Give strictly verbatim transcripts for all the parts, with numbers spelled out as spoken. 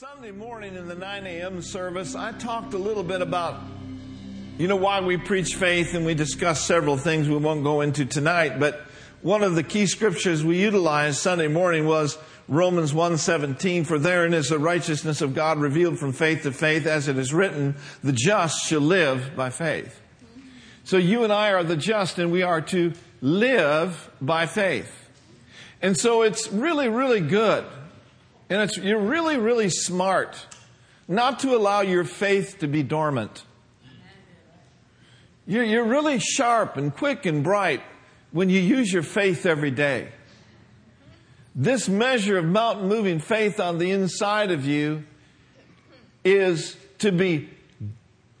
Sunday morning in the nine a.m. service, I talked a little bit about, you know, why we preach faith, and we discussed several things we won't go into tonight. But one of the key scriptures we utilized Sunday morning was Romans one seventeen, "For therein is the righteousness of God revealed from faith to faith, as it is written, the just shall live by faith." So you and I are the just, and we are to live by faith. And so it's really, really good. And it's, you're really, really smart not to allow your faith to be dormant. You're, you're really sharp and quick and bright when you use your faith every day. This measure of mountain-moving faith on the inside of you is to be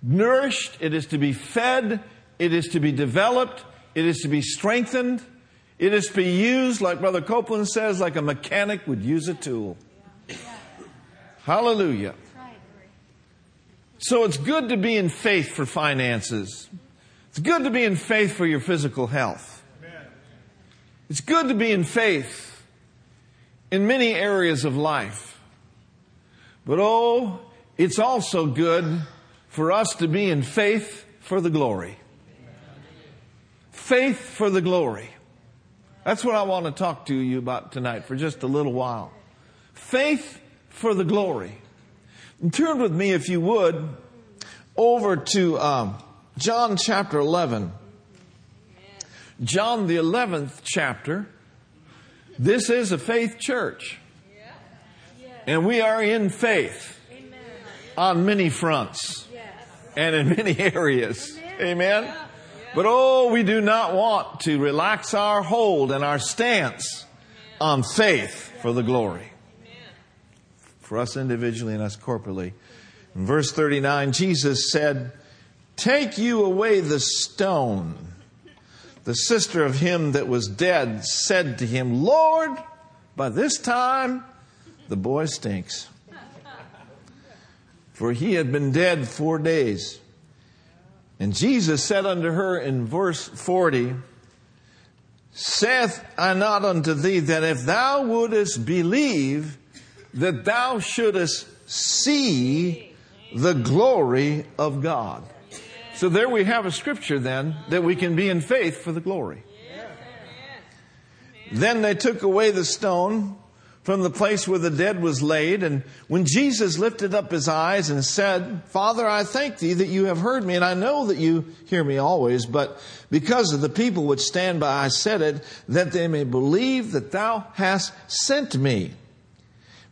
nourished. It is to be fed. It is to be developed. It is to be strengthened. It is to be used, like Brother Copeland says, like a mechanic would use a tool. Hallelujah. So it's good to be in faith for finances. It's good to be in faith for your physical health. It's good to be in faith in many areas of life. But oh, it's also good for us to be in faith for the glory. Faith for the glory. That's what I want to talk to you about tonight for just a little while. Faith for the glory. And turn with me, if you would, over to um, John chapter eleven. John the eleventh chapter. This is a faith church. And we are in faith on many fronts and in many areas. Amen. But oh, we do not want to relax our hold and our stance on faith for the glory. For us individually and us corporately. In verse thirty-nine, Jesus said, "Take you away the stone." The sister of him that was dead said to him, "Lord, by this time the boy stinks. For he had been dead four days. And Jesus said unto her in verse forty, "Saith I not unto thee that if thou wouldest believe, that thou shouldest see the glory of God." So there we have a scripture then that we can be in faith for the glory. Yeah. Then they took away the stone from the place where the dead was laid. And when Jesus lifted up his eyes and said, "Father, I thank thee that you have heard me, and I know that you hear me always, but because of the people which stand by, I said it, that they may believe that thou hast sent me."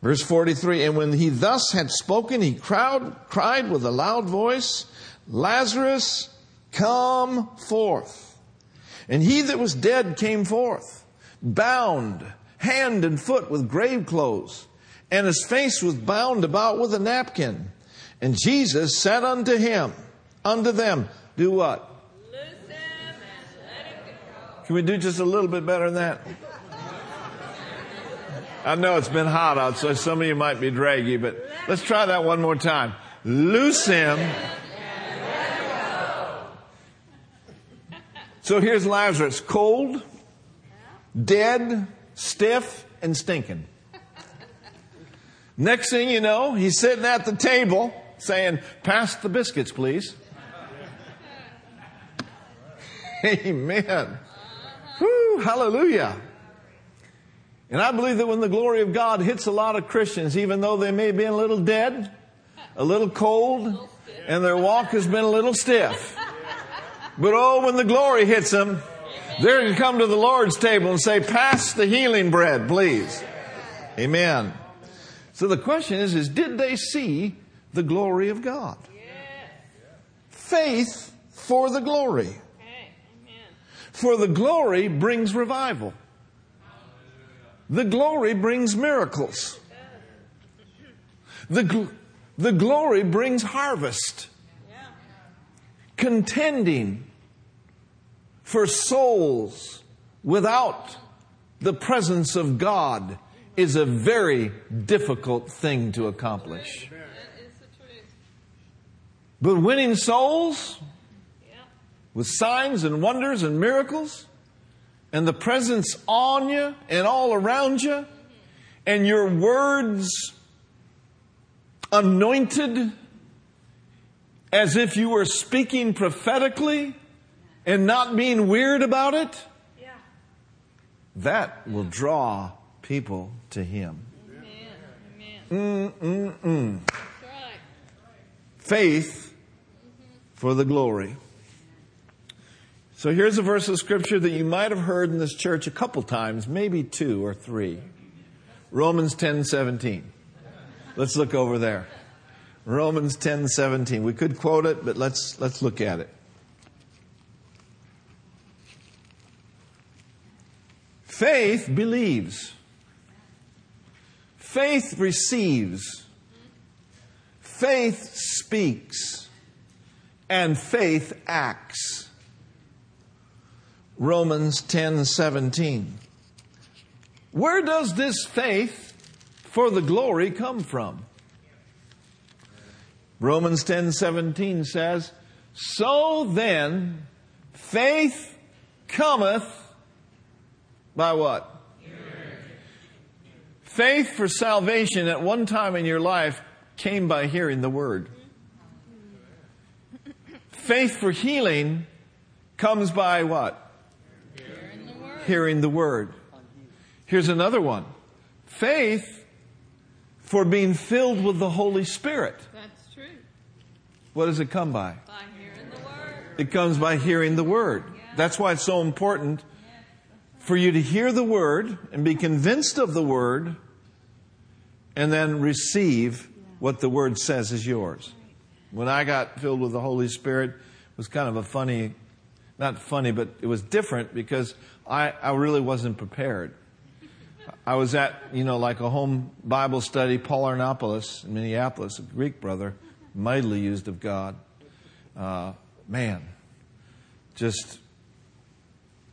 Verse forty-three, "And when he thus had spoken, he crowd, cried with a loud voice, Lazarus, come forth. And he that was dead came forth, bound hand and foot with grave clothes, and his face was bound about with a napkin. And Jesus said unto him, unto them, do what? Loose him and let him go." Can we do just a little bit better than that? I know it's been hot out, so some of you might be draggy, but let's try that one more time. Loose him. So here's Lazarus, cold, dead, stiff and stinking. Next thing you know, he's sitting at the table saying, "Pass the biscuits, please." Amen. Whew, hallelujah. And I believe that when the glory of God hits a lot of Christians, even though they may be a little dead, a little cold, and their walk has been a little stiff, but oh, when the glory hits them, they're going to come to the Lord's table and say, "Pass the healing bread, please." Amen. So the question is, is did they see the glory of God? Yes. Faith for the glory. Okay. Amen. For the glory brings revival. The glory brings miracles. The, gl- the glory brings harvest. Contending for souls without the presence of God is a very difficult thing to accomplish. But winning souls with signs and wonders and miracles and the presence on you and all around you and your words anointed as if you were speaking prophetically and not being weird about it, yeah. that will draw people to Him. Amen. Amen. Mm-mm-mm. That's right. Faith mm-hmm. for the glory. So here's a verse of Scripture that you might have heard in this church a couple times, maybe two or three. Romans ten seventeen. Let's look over there. Romans ten seventeen. We could quote it, but let's let's look at it. Faith believes. Faith receives. Faith speaks. And faith acts. Romans ten seventeen. Where does this faith for the glory come from? Romans ten seventeen says, so then, faith cometh by what? Hearing. Faith for salvation at one time in your life came by hearing the Word. Faith for healing comes by what? Hearing the Word. Hearing the Word. Here's another one. Faith for being filled with the Holy Spirit. That's true. What does it come by? By hearing the Word. It comes by hearing the Word. Yeah. That's why it's so important yeah. for you to hear the Word and be convinced of the Word and then receive yeah. what the Word says is yours. Right. When I got filled with the Holy Spirit, it was kind of a funny, not funny, but it was different because I, I really wasn't prepared. I was at, you know, like a home Bible study, Paul Arnopolis in Minneapolis, a Greek brother, mightily used of God. Uh, man, just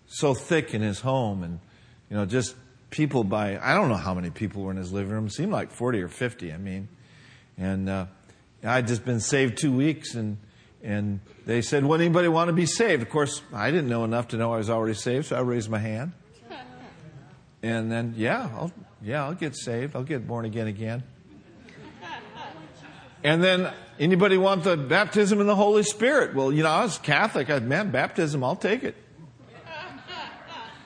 so thick in his home and, you know, just people by, I don't know how many people were in his living room. It seemed like forty or fifty, I mean. And uh, I'd just been saved two weeks and, and they said, would anybody want to be saved? Of course, I didn't know enough to know I was already saved, so I raised my hand. And then, yeah, I'll, yeah, I'll get saved. I'll get born again again. And then, anybody want the baptism in the Holy Spirit? Well, you know, I was Catholic. I man, baptism, I'll take it.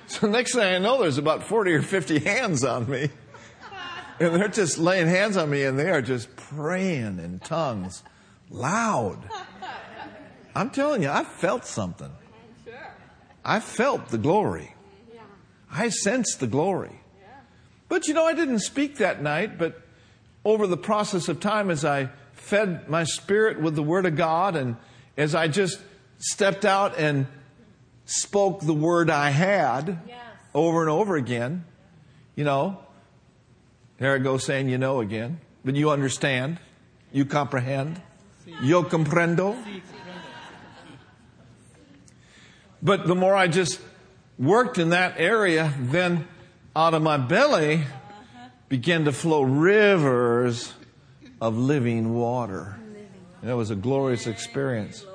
So next thing I know, there's about forty or fifty hands on me. And they're just laying hands on me, and they are just praying in tongues, loud. I'm telling you, I felt something. I felt the glory. I sensed the glory. Yeah. But you know, I didn't speak that night, but over the process of time, as I fed my spirit with the Word of God, and as I just stepped out and spoke the Word I had yes. over and over again, you know, there I go saying, you know, again, but you understand, you comprehend, yo comprendo. But the more I just worked in that area, then out of my belly began to flow rivers of living water. And it was a glorious experience.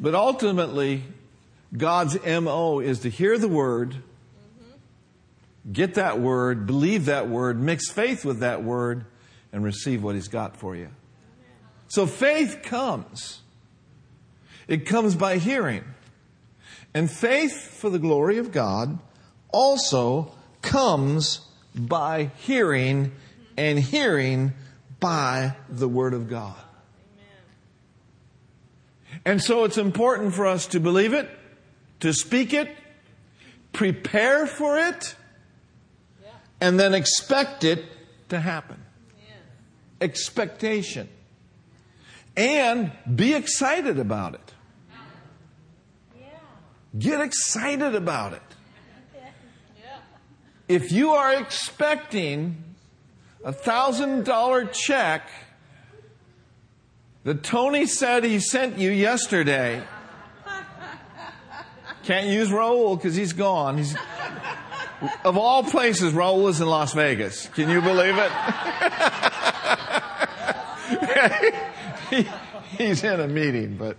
But ultimately, God's M O is to hear the Word, get that Word, believe that Word, mix faith with that Word, and receive what He's got for you. So faith comes. It comes by hearing. And faith for the glory of God also comes by hearing, and hearing by the Word of God. Amen. And so it's important for us to believe it, to speak it, prepare for it, yeah. and then expect it to happen. Yeah. Expectation. And be excited about it. Get excited about it. If you are expecting a one thousand dollars check that Tony said he sent you yesterday, can't use Raul because he's gone. He's, of all places, Raul is in Las Vegas. Can you believe it? he, he's in a meeting, but...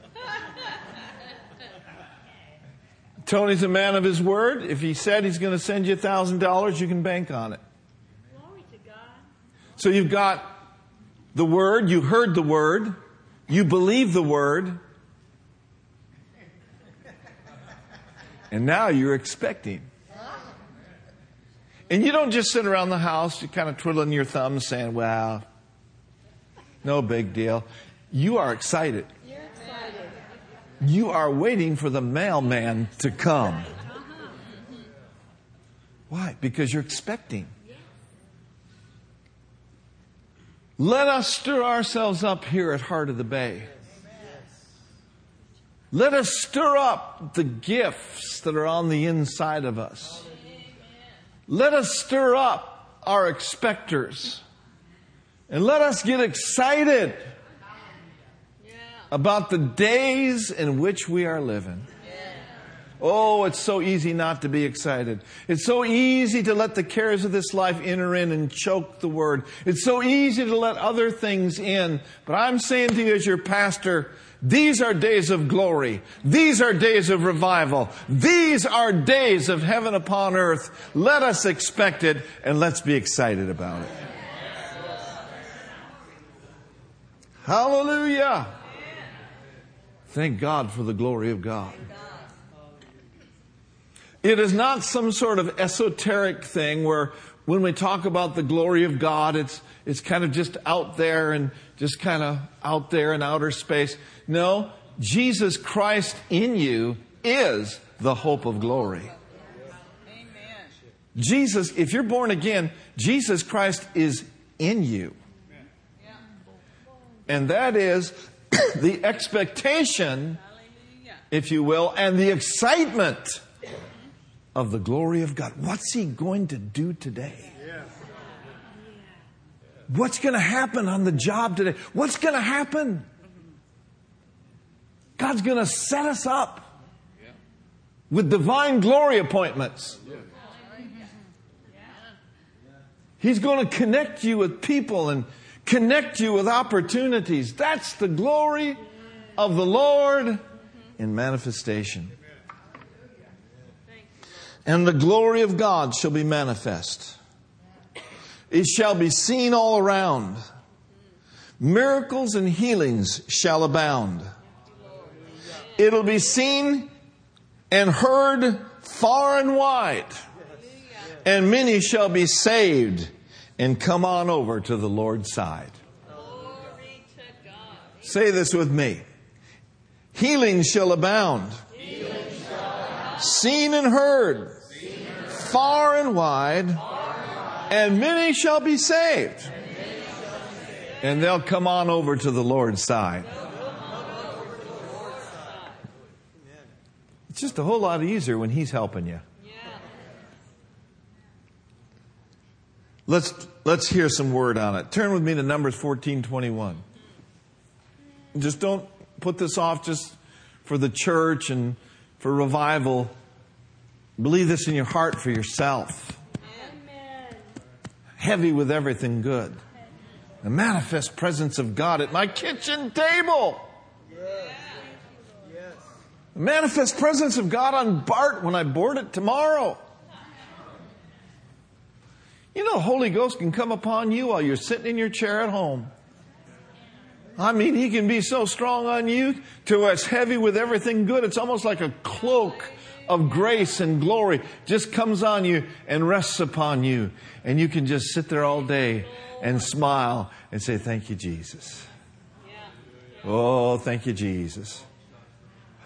Tony's a man of his word. If he said he's going to send you one thousand dollars, you can bank on it. Glory to God. So you've got the word, you heard the word, you believe the word, and now you're expecting. And you don't just sit around the house, you're kind of twiddling your thumbs saying, well, no big deal. You are excited. You're excited. You are waiting for the mailman to come. Why? Because you're expecting. Let us stir ourselves up here at Heart of the Bay. Let us stir up the gifts that are on the inside of us. Let us stir up our expectors. And let us get excited about the days in which we are living. Oh, it's so easy not to be excited. It's so easy to let the cares of this life enter in and choke the word. It's so easy to let other things in. But I'm saying to you as your pastor, these are days of glory. These are days of revival. These are days of heaven upon earth. Let us expect it and let's be excited about it. Hallelujah. Thank God for the glory of God. It is not some sort of esoteric thing where when we talk about the glory of God, it's it's kind of just out there and just kind of out there in outer space. No, Jesus Christ in you is the hope of glory. Amen. Jesus, if you're born again, Jesus Christ is in you. And that is the expectation, if you will, and the excitement of the glory of God. What's He going to do today? What's going to happen on the job today? What's going to happen? God's going to set us up with divine glory appointments. He's going to connect you with people and connect you with opportunities. That's the glory of the Lord in manifestation. And the glory of God shall be manifest. It shall be seen all around. Miracles and healings shall abound. It'll be seen and heard far and wide. And many shall be saved and come on over to the Lord's side. Glory to God. Say this with me. Healing shall abound. Healing shall abound. Seen and heard. Seen and heard. Far and wide. Far and wide. And many shall be saved. And, many shall be saved. And they'll come on over to the Lord's side. It's just a whole lot easier when He's helping you. Let's let's hear some word on it. Turn with me to Numbers fourteen twenty-one. Just don't put this off just for the church and for revival. Believe this in your heart for yourself. Amen. Heavy with everything good. The manifest presence of God at my kitchen table. Yes. Yes. The manifest presence of God on Bart when I board it tomorrow. You know, the Holy Ghost can come upon you while you're sitting in your chair at home. I mean, He can be so strong on you to it's heavy with everything good. It's almost like a cloak of grace and glory just comes on you and rests upon you. And you can just sit there all day and smile and say, thank you, Jesus. Oh, thank you, Jesus.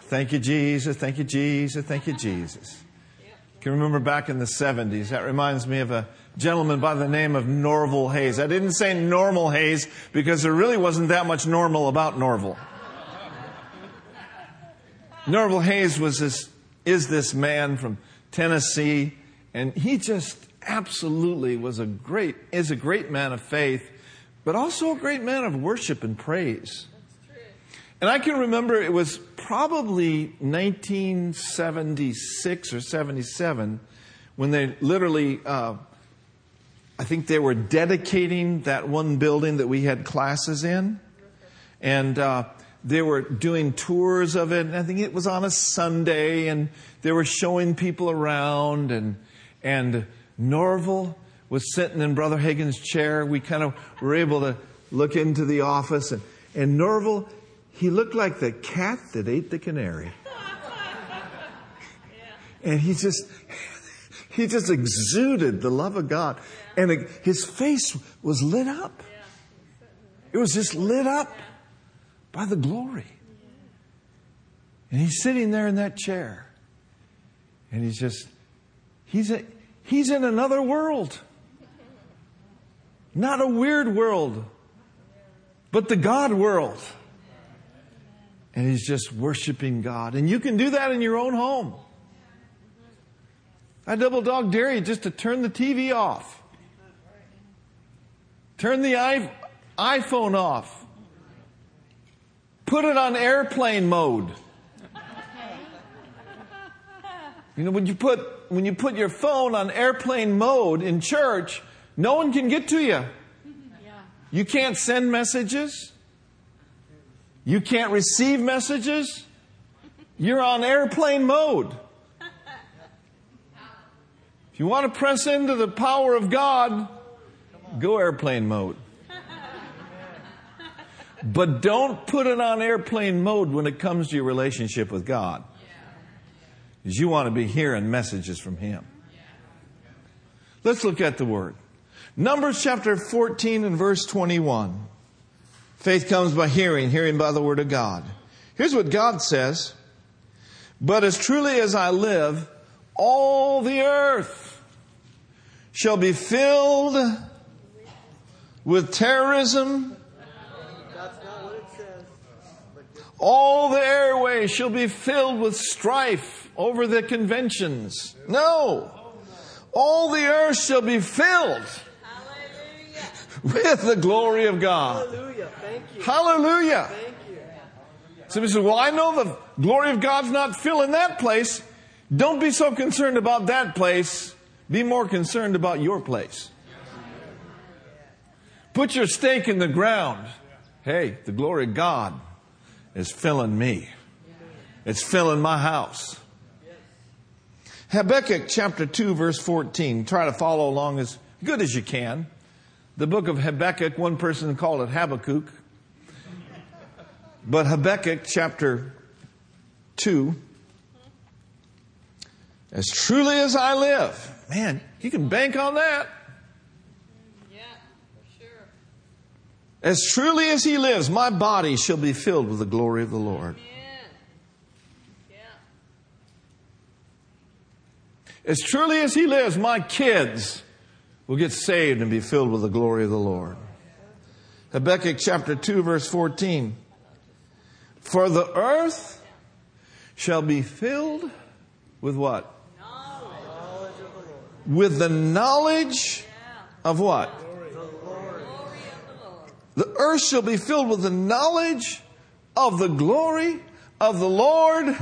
Thank you, Jesus. Thank you, Jesus. Thank you, Jesus. I can remember back in the seventies. That reminds me of a gentleman by the name of Norval Hayes. I didn't say Normal Hayes because there really wasn't that much normal about Norval. Norval Hayes was this, is this man from Tennessee, and he just absolutely was a great, is a great man of faith, but also a great man of worship and praise. That's true. And I can remember it was probably nineteen seventy-six or seventy-seven when they literally, uh, I think they were dedicating that one building that we had classes in. And uh, they were doing tours of it. And I think it was on a Sunday. And they were showing people around. And and Norval was sitting in Brother Hagin's chair. We kind of were able to look into the office. And, and Norval, he looked like the cat that ate the canary. And he just, he just exuded the love of God. And it, his face was lit up. It was just lit up by the glory. And he's sitting there in that chair. And he's just, he's a, he's in another world. Not a weird world, but the God world. And he's just worshiping God. And you can do that in your own home. I double dog dare you just to turn the T V off. Turn the i- iPhone off. Put it on airplane mode. You know, when you put when you put your phone on airplane mode in church, no one can get to you. You can't send messages. You can't receive messages. You're on airplane mode. If you want to press into the power of God, go airplane mode. But don't put it on airplane mode when it comes to your relationship with God. Because you want to be hearing messages from Him. Let's look at the Word. Numbers chapter fourteen and verse twenty-one. Faith comes by hearing, hearing by the Word of God. Here's what God says. But as truly as I live, all the earth shall be filled with terrorism. That's not what it says. All the airways shall be filled with strife over the conventions. No. All the earth shall be filled with the glory of God. Hallelujah. Thank you. Hallelujah. Thank you. Somebody says, well, I know the glory of God's not filling that place. Don't be so concerned about that place. Be more concerned about your place. Put your stake in the ground. Hey, the glory of God is filling me. It's filling my house. Habakkuk chapter two, verse fourteen. Try to follow along as good as you can. The book of Habakkuk, one person called it Habakkuk. But Habakkuk chapter two. As truly as I live. Man, you can bank on that. Yeah, for sure. As truly as He lives, my body shall be filled with the glory of the Lord. Yeah. As truly as He lives, my kids will get saved and be filled with the glory of the Lord. Habakkuk chapter two, verse fourteen. For the earth shall be filled with what? With the knowledge of what? The earth shall be filled with the knowledge of the glory of the Lord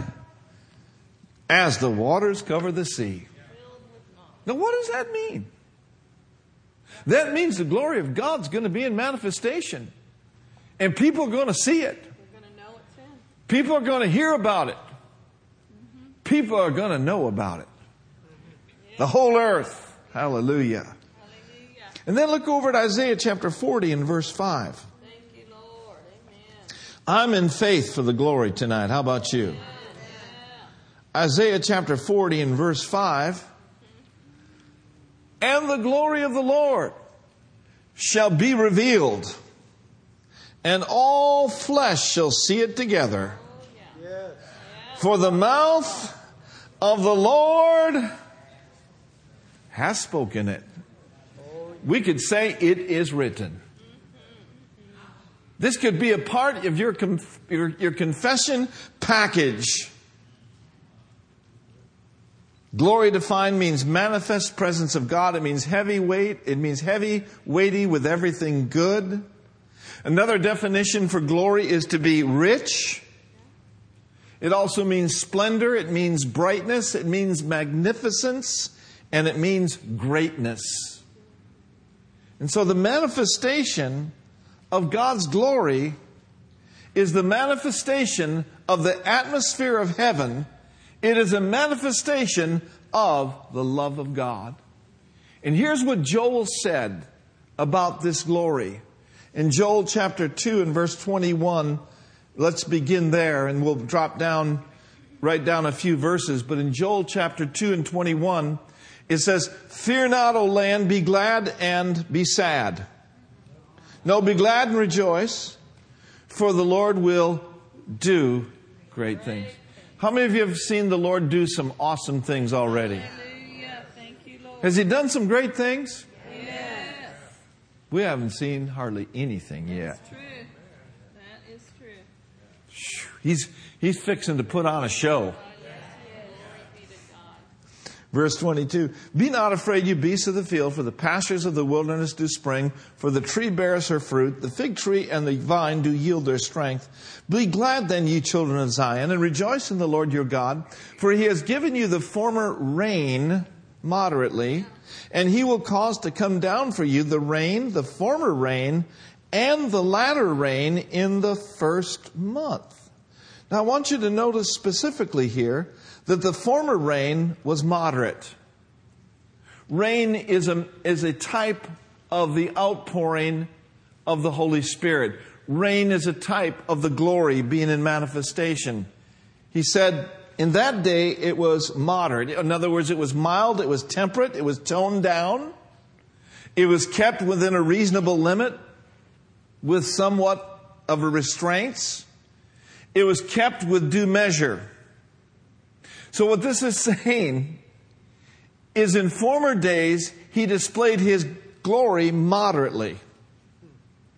as the waters cover the sea. Now, what does that mean? That means the glory of God's going to be in manifestation. And people are going to see it. People are going to hear about it. People are going to know about it. The whole earth. Hallelujah. Hallelujah. And then look over at Isaiah chapter forty and verse five. Thank you, Lord. Amen. I'm in faith for the glory tonight. How about you? Yeah. Isaiah chapter forty and verse five. And the glory of the Lord shall be revealed, and all flesh shall see it together. Oh, yeah. Yes. Yeah. For the mouth of the Lord has spoken it. We could say it is written. This could be a part of your conf- your, your confession package. Glory defined means manifest presence of God. It means heavy weight. It means heavy, weighty with everything good. Another definition for glory is to be rich. It also means splendor. It means brightness. It means magnificence. And it means greatness. And so the manifestation of God's glory is the manifestation of the atmosphere of heaven. It is a manifestation of the love of God. And here's what Joel said about this glory. In Joel chapter two and verse twenty-one, let's begin there, and we'll drop down, write down a few verses. But in Joel chapter two and twenty-one, it says, "Fear not, O land, be glad and be sad. No, be glad and rejoice, for the Lord will do great things." How many of you have seen the Lord do some awesome things already? Hallelujah. Thank you, Lord. Has He done some great things? Yes. We haven't seen hardly anything yet. That's true. That is true. He's, he's fixing to put on a show. Verse twenty-two, "Be not afraid, you beasts of the field, for the pastures of the wilderness do spring, for the tree bears her fruit, the fig tree and the vine do yield their strength. Be glad then, ye children of Zion, and rejoice in the Lord your God, for He has given you the former rain moderately, and He will cause to come down for you the rain, the former rain, and the latter rain in the first month." Now I want you to notice specifically here that the former rain was moderate. Rain is a, is a type of the outpouring of the Holy Spirit. Rain is a type of the glory being in manifestation. He said, in that day, it was moderate. In other words, it was mild, it was temperate, it was toned down. It was kept within a reasonable limit with somewhat of a restraints. It was kept with due measure. So what this is saying is in former days, He displayed His glory moderately.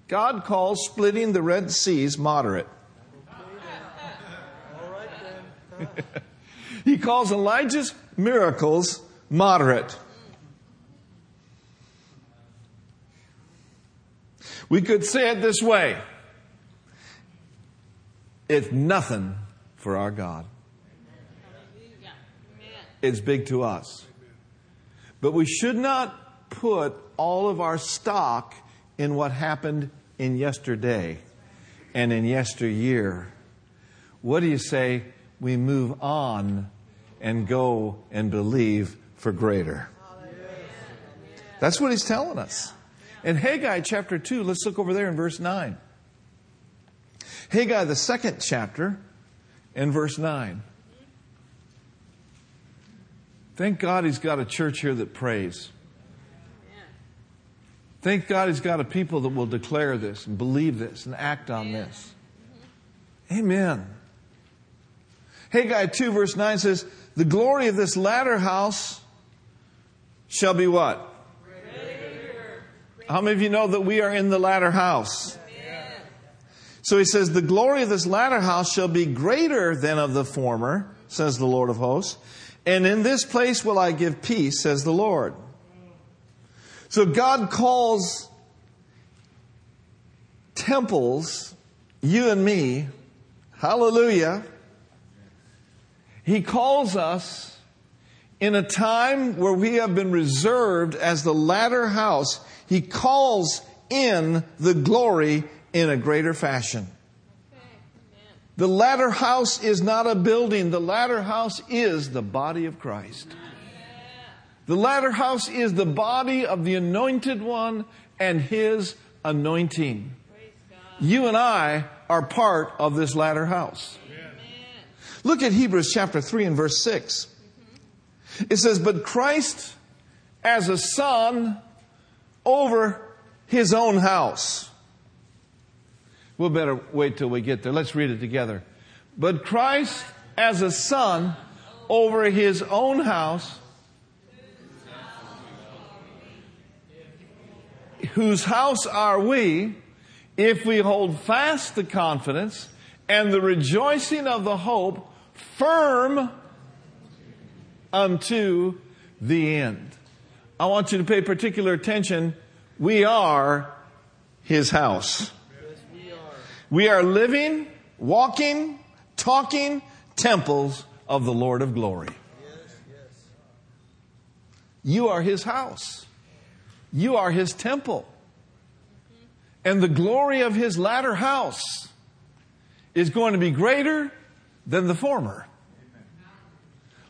God calls splitting the Red Seas moderate. He calls Elijah's miracles moderate. We could say it this way. It's nothing for our God. It's big to us. But we should not put all of our stock in what happened in yesterday and in yesteryear. What do you say? We move on and go and believe for greater. That's what He's telling us. In Haggai chapter two, let's look over there in verse nine. Haggai, the second chapter, in verse nine. Thank God He's got a church here that prays. Thank God He's got a people that will declare this and believe this and act on this. Amen. Haggai two verse nine says, "The glory of this latter house shall be" what? Greater. How many of you know that we are in the latter house? Amen. So he says, "The glory of this latter house shall be greater than of the former, says the Lord of hosts. And in this place will I give peace, says the Lord." So God calls temples, you and me, hallelujah. He calls us in a time where we have been reserved as the latter house. He calls in the glory in a greater fashion. The latter house is not a building. The latter house is the body of Christ. The latter house is the body of the Anointed One and His anointing. You and I are part of this latter house. Amen. Look at Hebrews chapter three and verse six. It says, "But Christ as a son over His own house." We'll better wait till we get there. Let's read it together. "But Christ as a son over His own house, whose house are we, if we hold fast the confidence and the rejoicing of the hope firm unto the end." I want you to pay particular attention. We are His house. We are living, walking, talking temples of the Lord of glory. You are His house. You are His temple. And the glory of His latter house is going to be greater than the former.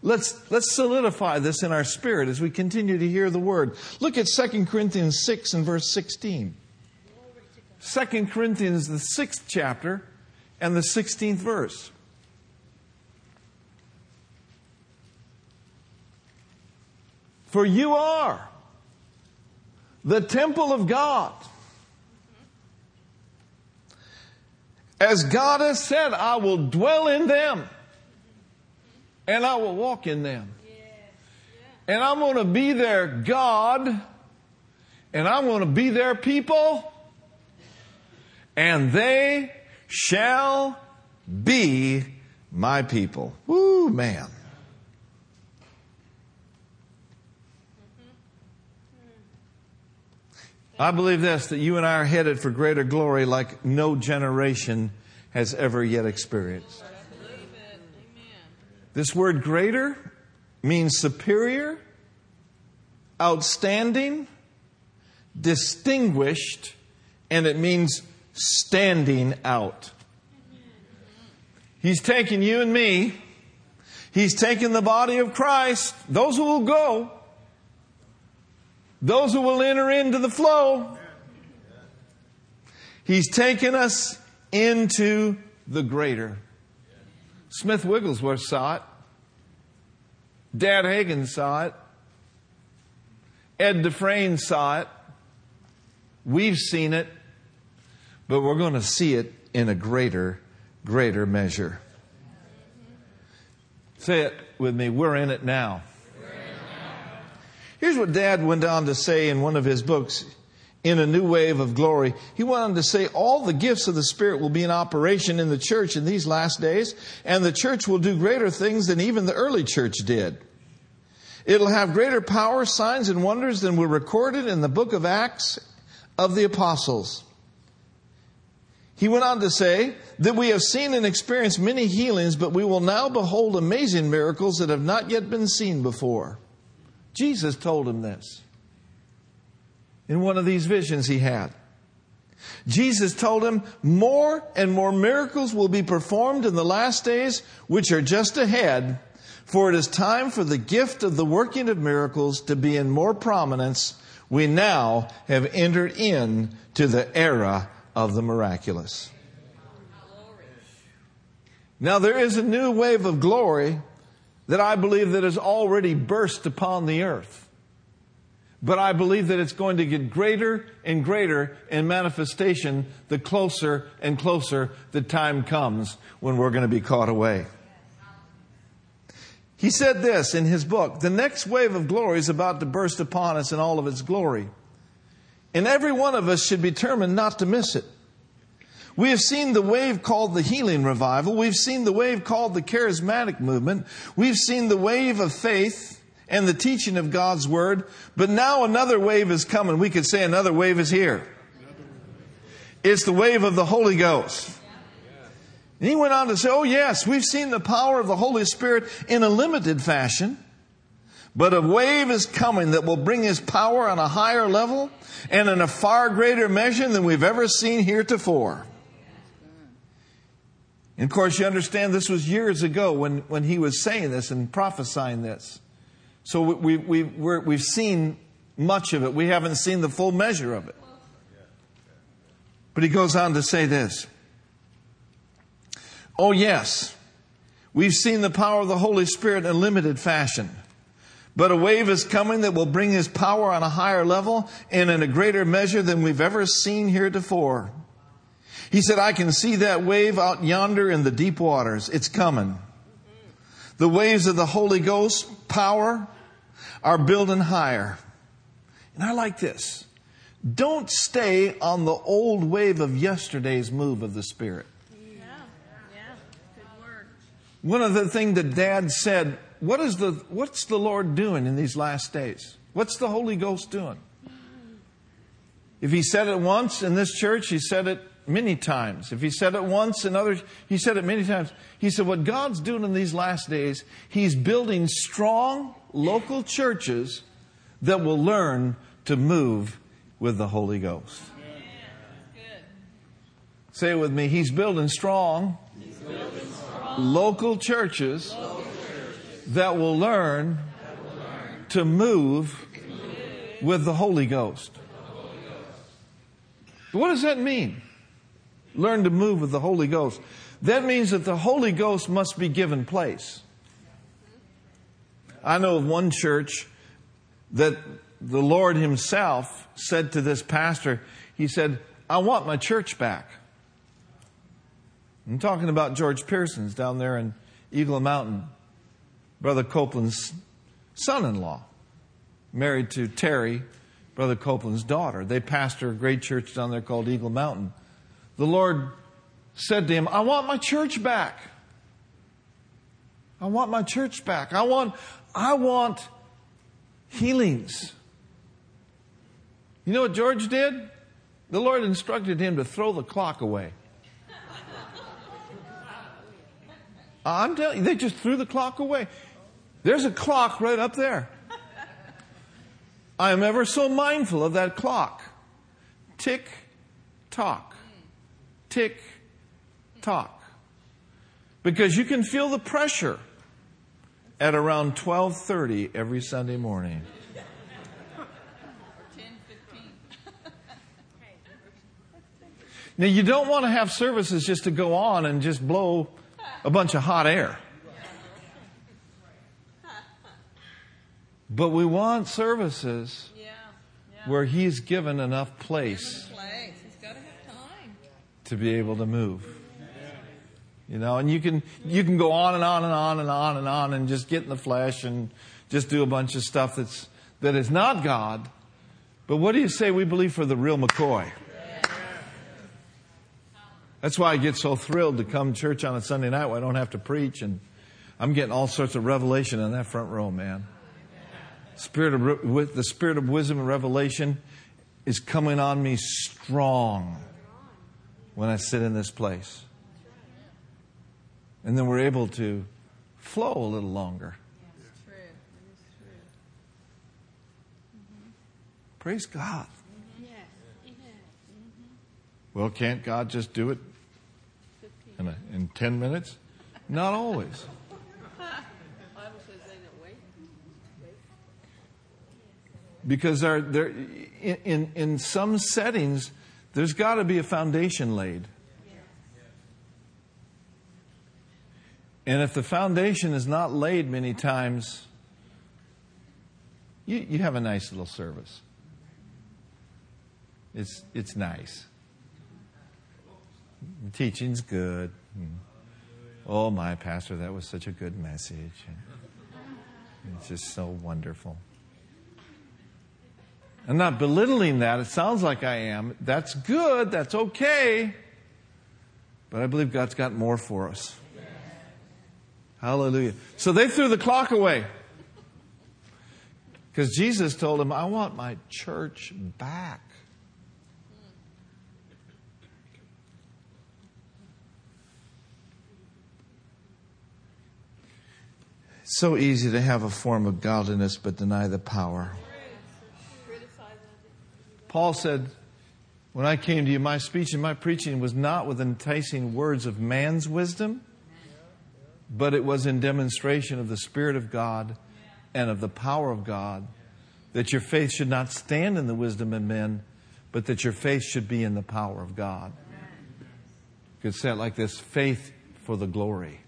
Let's, let's solidify this in our spirit as we continue to hear the word. Look at Second Corinthians six and verse sixteen. Second Corinthians, the sixth chapter, and the sixteenth verse. For you are the temple of God. As God has said, I will dwell in them, and I will walk in them. And I'm going to be their God, and I'm going to be their people, and they shall be my people. Woo, man. I believe this, that you and I are headed for greater glory like no generation has ever yet experienced. This word greater means superior, outstanding, distinguished, and it means standing out. He's taking you and me. He's taking the body of Christ, those who will go, those who will enter into the flow. He's taken us into the greater. Smith Wigglesworth saw it. Dad Hagin saw it. Ed Dufresne saw it. We've seen it. But we're going to see it in a greater, greater measure. Say it with me. We're in it now. Here's what Dad went on to say in one of his books, In a New Wave of Glory. He went on to say, all the gifts of the Spirit will be in operation in the church in these last days, and the church will do greater things than even the early church did. It'll have greater power, signs, and wonders than were recorded in the book of Acts of the Apostles. He went on to say that we have seen and experienced many healings, but we will now behold amazing miracles that have not yet been seen before. Jesus told him this in one of these visions he had. Jesus told him more and more miracles will be performed in the last days, which are just ahead, for it is time for the gift of the working of miracles to be in more prominence. We now have entered in to the era of the miraculous. Now there is a new wave of glory that I believe that has already burst upon the earth. But I believe that it's going to get greater and greater in manifestation the closer and closer the time comes when we're going to be caught away. He said this in his book, the next wave of glory is about to burst upon us in all of its glory. And every one of us should be determined not to miss it. We have seen the wave called the healing revival. We've seen the wave called the charismatic movement. We've seen the wave of faith and the teaching of God's word. But now another wave is coming. We could say another wave is here. It's the wave of the Holy Ghost. And he went on to say, oh yes, we've seen the power of the Holy Spirit in a limited fashion. But a wave is coming that will bring His power on a higher level and in a far greater measure than we've ever seen heretofore. And of course, you understand this was years ago when, when he was saying this and prophesying this. So we, we, we're, we've seen much of it. We haven't seen the full measure of it. But he goes on to say this. Oh yes, we've seen the power of the Holy Spirit in a limited fashion. But a wave is coming that will bring His power on a higher level and in a greater measure than we've ever seen heretofore. He said, I can see that wave out yonder in the deep waters. It's coming. The waves of the Holy Ghost's power are building higher. And I like this. Don't stay on the old wave of yesterday's move of the Spirit. Yeah, yeah, good word. One of the things that Dad said, what is the, what's the Lord doing in these last days? What's the Holy Ghost doing? If He said it once in this church, He said it many times. If he said it once and others, he said it many times. He said, what God's doing in these last days, He's building strong local churches that will learn to move with the Holy Ghost. Yeah, good. Say it with me. He's building strong, He's building strong local churches, local churches that will learn, that will learn to move, to move with the Holy Ghost. What does that mean? Learn to move with the Holy Ghost. That means that the Holy Ghost must be given place. I know of one church that the Lord himself said to this pastor, he said, I want my church back. I'm talking about George Pearson's down there in Eagle Mountain. Brother Copeland's son-in-law, married to Terry, Brother Copeland's daughter. They pastor a great church down there called Eagle Mountain. The Lord said to him, I want my church back. I want my church back. I want, I want healings. You know what George did? The Lord instructed him to throw the clock away. I'm telling you, they just threw the clock away. There's a clock right up there. I am ever so mindful of that clock. Tick, tock. Tick, tock. Because you can feel the pressure at around twelve thirty every Sunday morning. Or ten fifteen. Now, you don't want to have services just to go on and just blow a bunch of hot air. But we want services yeah, yeah. where he's given enough place, place. He's got to have time to be able to move. Yeah. You know, and you can you can go on and on and on and on and on and just get in the flesh and just do a bunch of stuff that's that is not God. But what do you say we believe for the real McCoy? Yeah. That's why I get so thrilled to come to church on a Sunday night where I don't have to preach, and I'm getting all sorts of revelation in that front row, man. Spirit of, with the spirit of wisdom and revelation is coming on me strong when I sit in this place. And then we're able to flow a little longer. Yeah, mm-hmm. Praise God. Mm-hmm. Yes. Mm-hmm. Well, can't God just do it in, a, in ten minutes? Not always. Because there, there, in, in some settings, there's got to be a foundation laid. And if the foundation is not laid many times, you, you have a nice little service. It's, it's nice. The teaching's good. Oh, my pastor, that was such a good message. It's just so wonderful. I'm not belittling that. It sounds like I am. That's good. That's okay. But I believe God's got more for us. Yes. Hallelujah. So they threw the clock away. Because Jesus told them, I want my church back. It's so easy to have a form of godliness but deny the power. Paul said, when I came to you, my speech and my preaching was not with enticing words of man's wisdom, but it was in demonstration of the Spirit of God and of the power of God, that your faith should not stand in the wisdom of men, but that your faith should be in the power of God. You could say it like this, faith for the glory.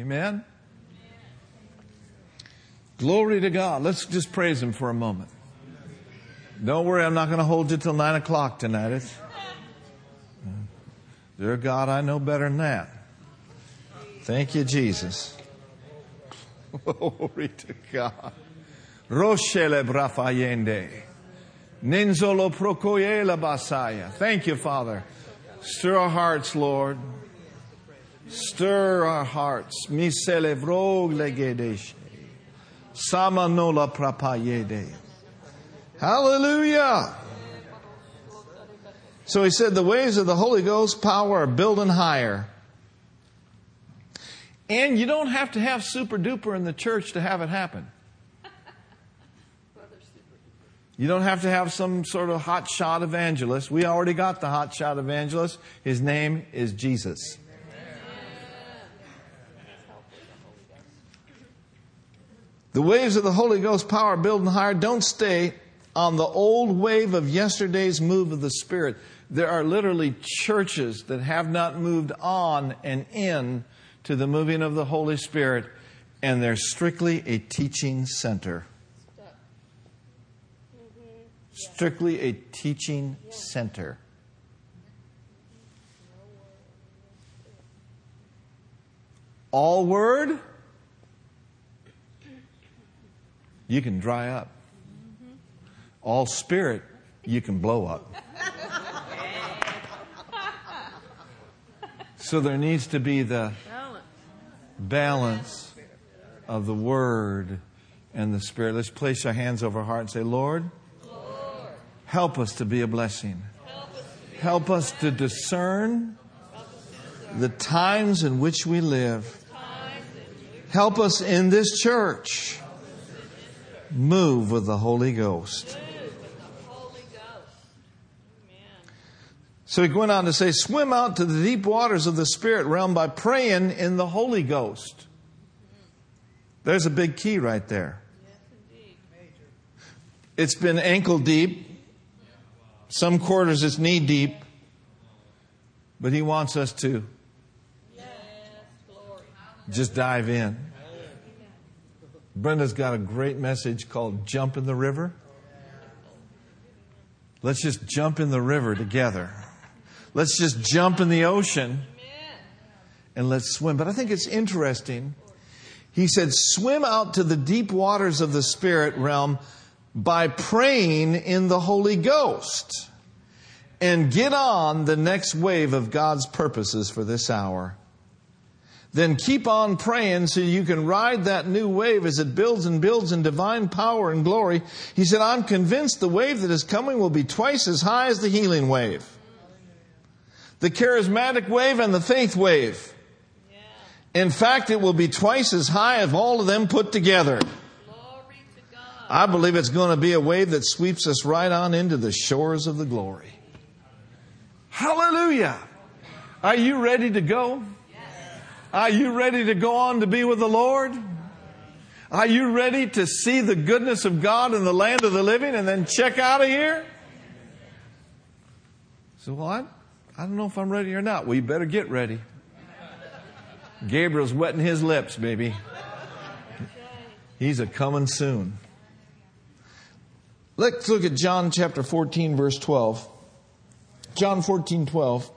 Amen? Glory to God. Let's just praise Him for a moment. Don't worry, I'm not going to hold you till nine o'clock tonight. It's, dear God, I know better than that. Thank you, Jesus. Glory to God. Roshele brafayende. Nenzolo prokoyela basaya. Thank you, Father. Stir our hearts, Lord. Stir our hearts. Miselevro legedesh. Samanola prapayede. Hallelujah. So he said the waves of the Holy Ghost power are building higher. And you don't have to have super duper in the church to have it happen. You don't have to have some sort of hot shot evangelist. We already got the hot shot evangelist. His name is Jesus. The waves of the Holy Ghost power are building higher. Don't stay on the old wave of yesterday's move of the Spirit. There are literally churches that have not moved on and in to the moving of the Holy Spirit, and they're strictly a teaching center. Strictly a teaching center. All word, you can dry up. All spirit, you can blow up. So there needs to be the balance of the Word and the Spirit. Let's place our hands over our heart and say, Lord, Lord, help us to be a blessing. Help us to discern the times in which we live. Help us in this church move with the Holy Ghost. So he went on to say, swim out to the deep waters of the Spirit realm by praying in the Holy Ghost. There's a big key right there. It's been ankle deep. Some quarters it's knee deep. But he wants us to just dive in. Brenda's got a great message called Jump in the River. Let's just jump in the river together. Let's just jump in the ocean and let's swim. But I think it's interesting. He said, swim out to the deep waters of the Spirit realm by praying in the Holy Ghost and get on the next wave of God's purposes for this hour. Then keep on praying so you can ride that new wave as it builds and builds in divine power and glory. He said, I'm convinced the wave that is coming will be twice as high as the healing wave, the charismatic wave, and the faith wave. In fact, it will be twice as high as all of them put together. Glory to God. I believe it's going to be a wave that sweeps us right on into the shores of the glory. Hallelujah. Are you ready to go? Yes. Are you ready to go on to be with the Lord? Are you ready to see the goodness of God in the land of the living and then check out of here? So what? I don't know if I'm ready or not. Well, you better get ready. Gabriel's wetting his lips, baby. He's a coming soon. Let's look at John chapter fourteen, verse twelve. John fourteen, twelve.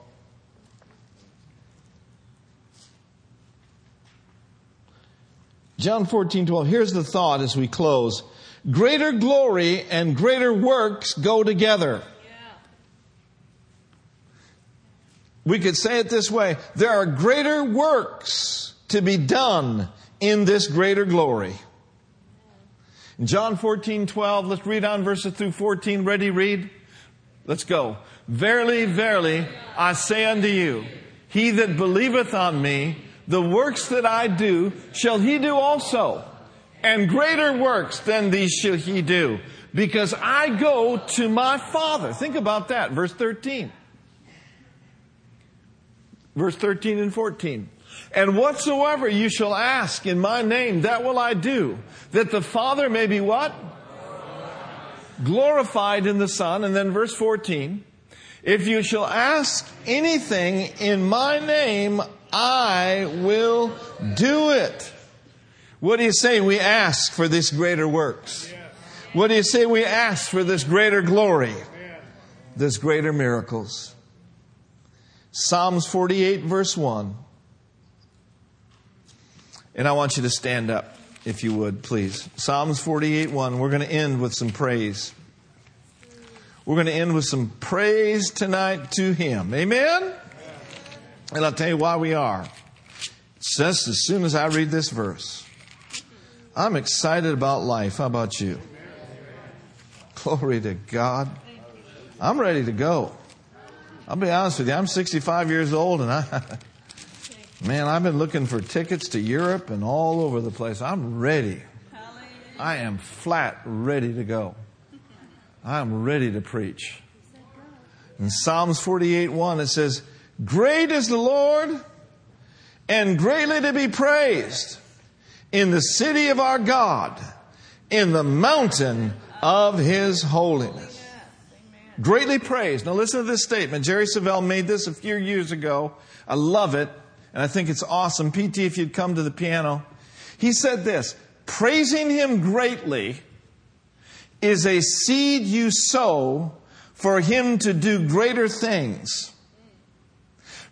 John fourteen, twelve. Here's the thought as we close. Greater glory and greater works go together. We could say it this way. There are greater works to be done in this greater glory. In John fourteen, twelve, let's read on verses through fourteen. Ready, read? Let's go. Verily, verily, I say unto you, he that believeth on me, the works that I do, shall he do also. And greater works than these shall he do, because I go to my Father. Think about that. Verse thirteen. Verse thirteen and fourteen. And whatsoever you shall ask in my name, that will I do, that the Father may be what? Glorified, Glorified in the Son. And then verse fourteen. If you shall ask anything in my name, I will do it. What do you say? We ask for this greater works. What do you say? We ask for this greater glory, this greater miracles. Psalms forty-eight, verse one. And I want you to stand up, if you would, please. Psalms forty-eight, one. We're going to end with some praise. We're going to end with some praise tonight to Him. Amen? And I'll tell you why we are. Just as soon as I read this verse, I'm excited about life. How about you? Glory to God. I'm ready to go. I'll be honest with you, I'm sixty-five years old, and I, man, I've been looking for tickets to Europe and all over the place. I'm ready. I am flat ready to go. I'm ready to preach. In Psalms forty-eight one, it says, great is the Lord and greatly to be praised in the city of our God, in the mountain of his holiness. Greatly praised. Now listen to this statement. Jerry Savelle made this a few years ago. I love it. And I think it's awesome. P T, if you'd come to the piano. He said this: praising him greatly is a seed you sow for him to do greater things.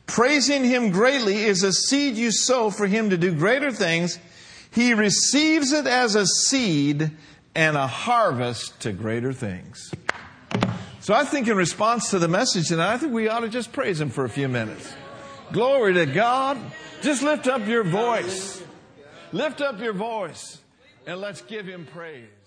Praising him greatly is a seed you sow for him to do greater things. He receives it as a seed and a harvest to greater things. So I think in response to the message tonight, I think we ought to just praise him for a few minutes. Glory to God. Just lift up your voice. Lift up your voice and let's give him praise.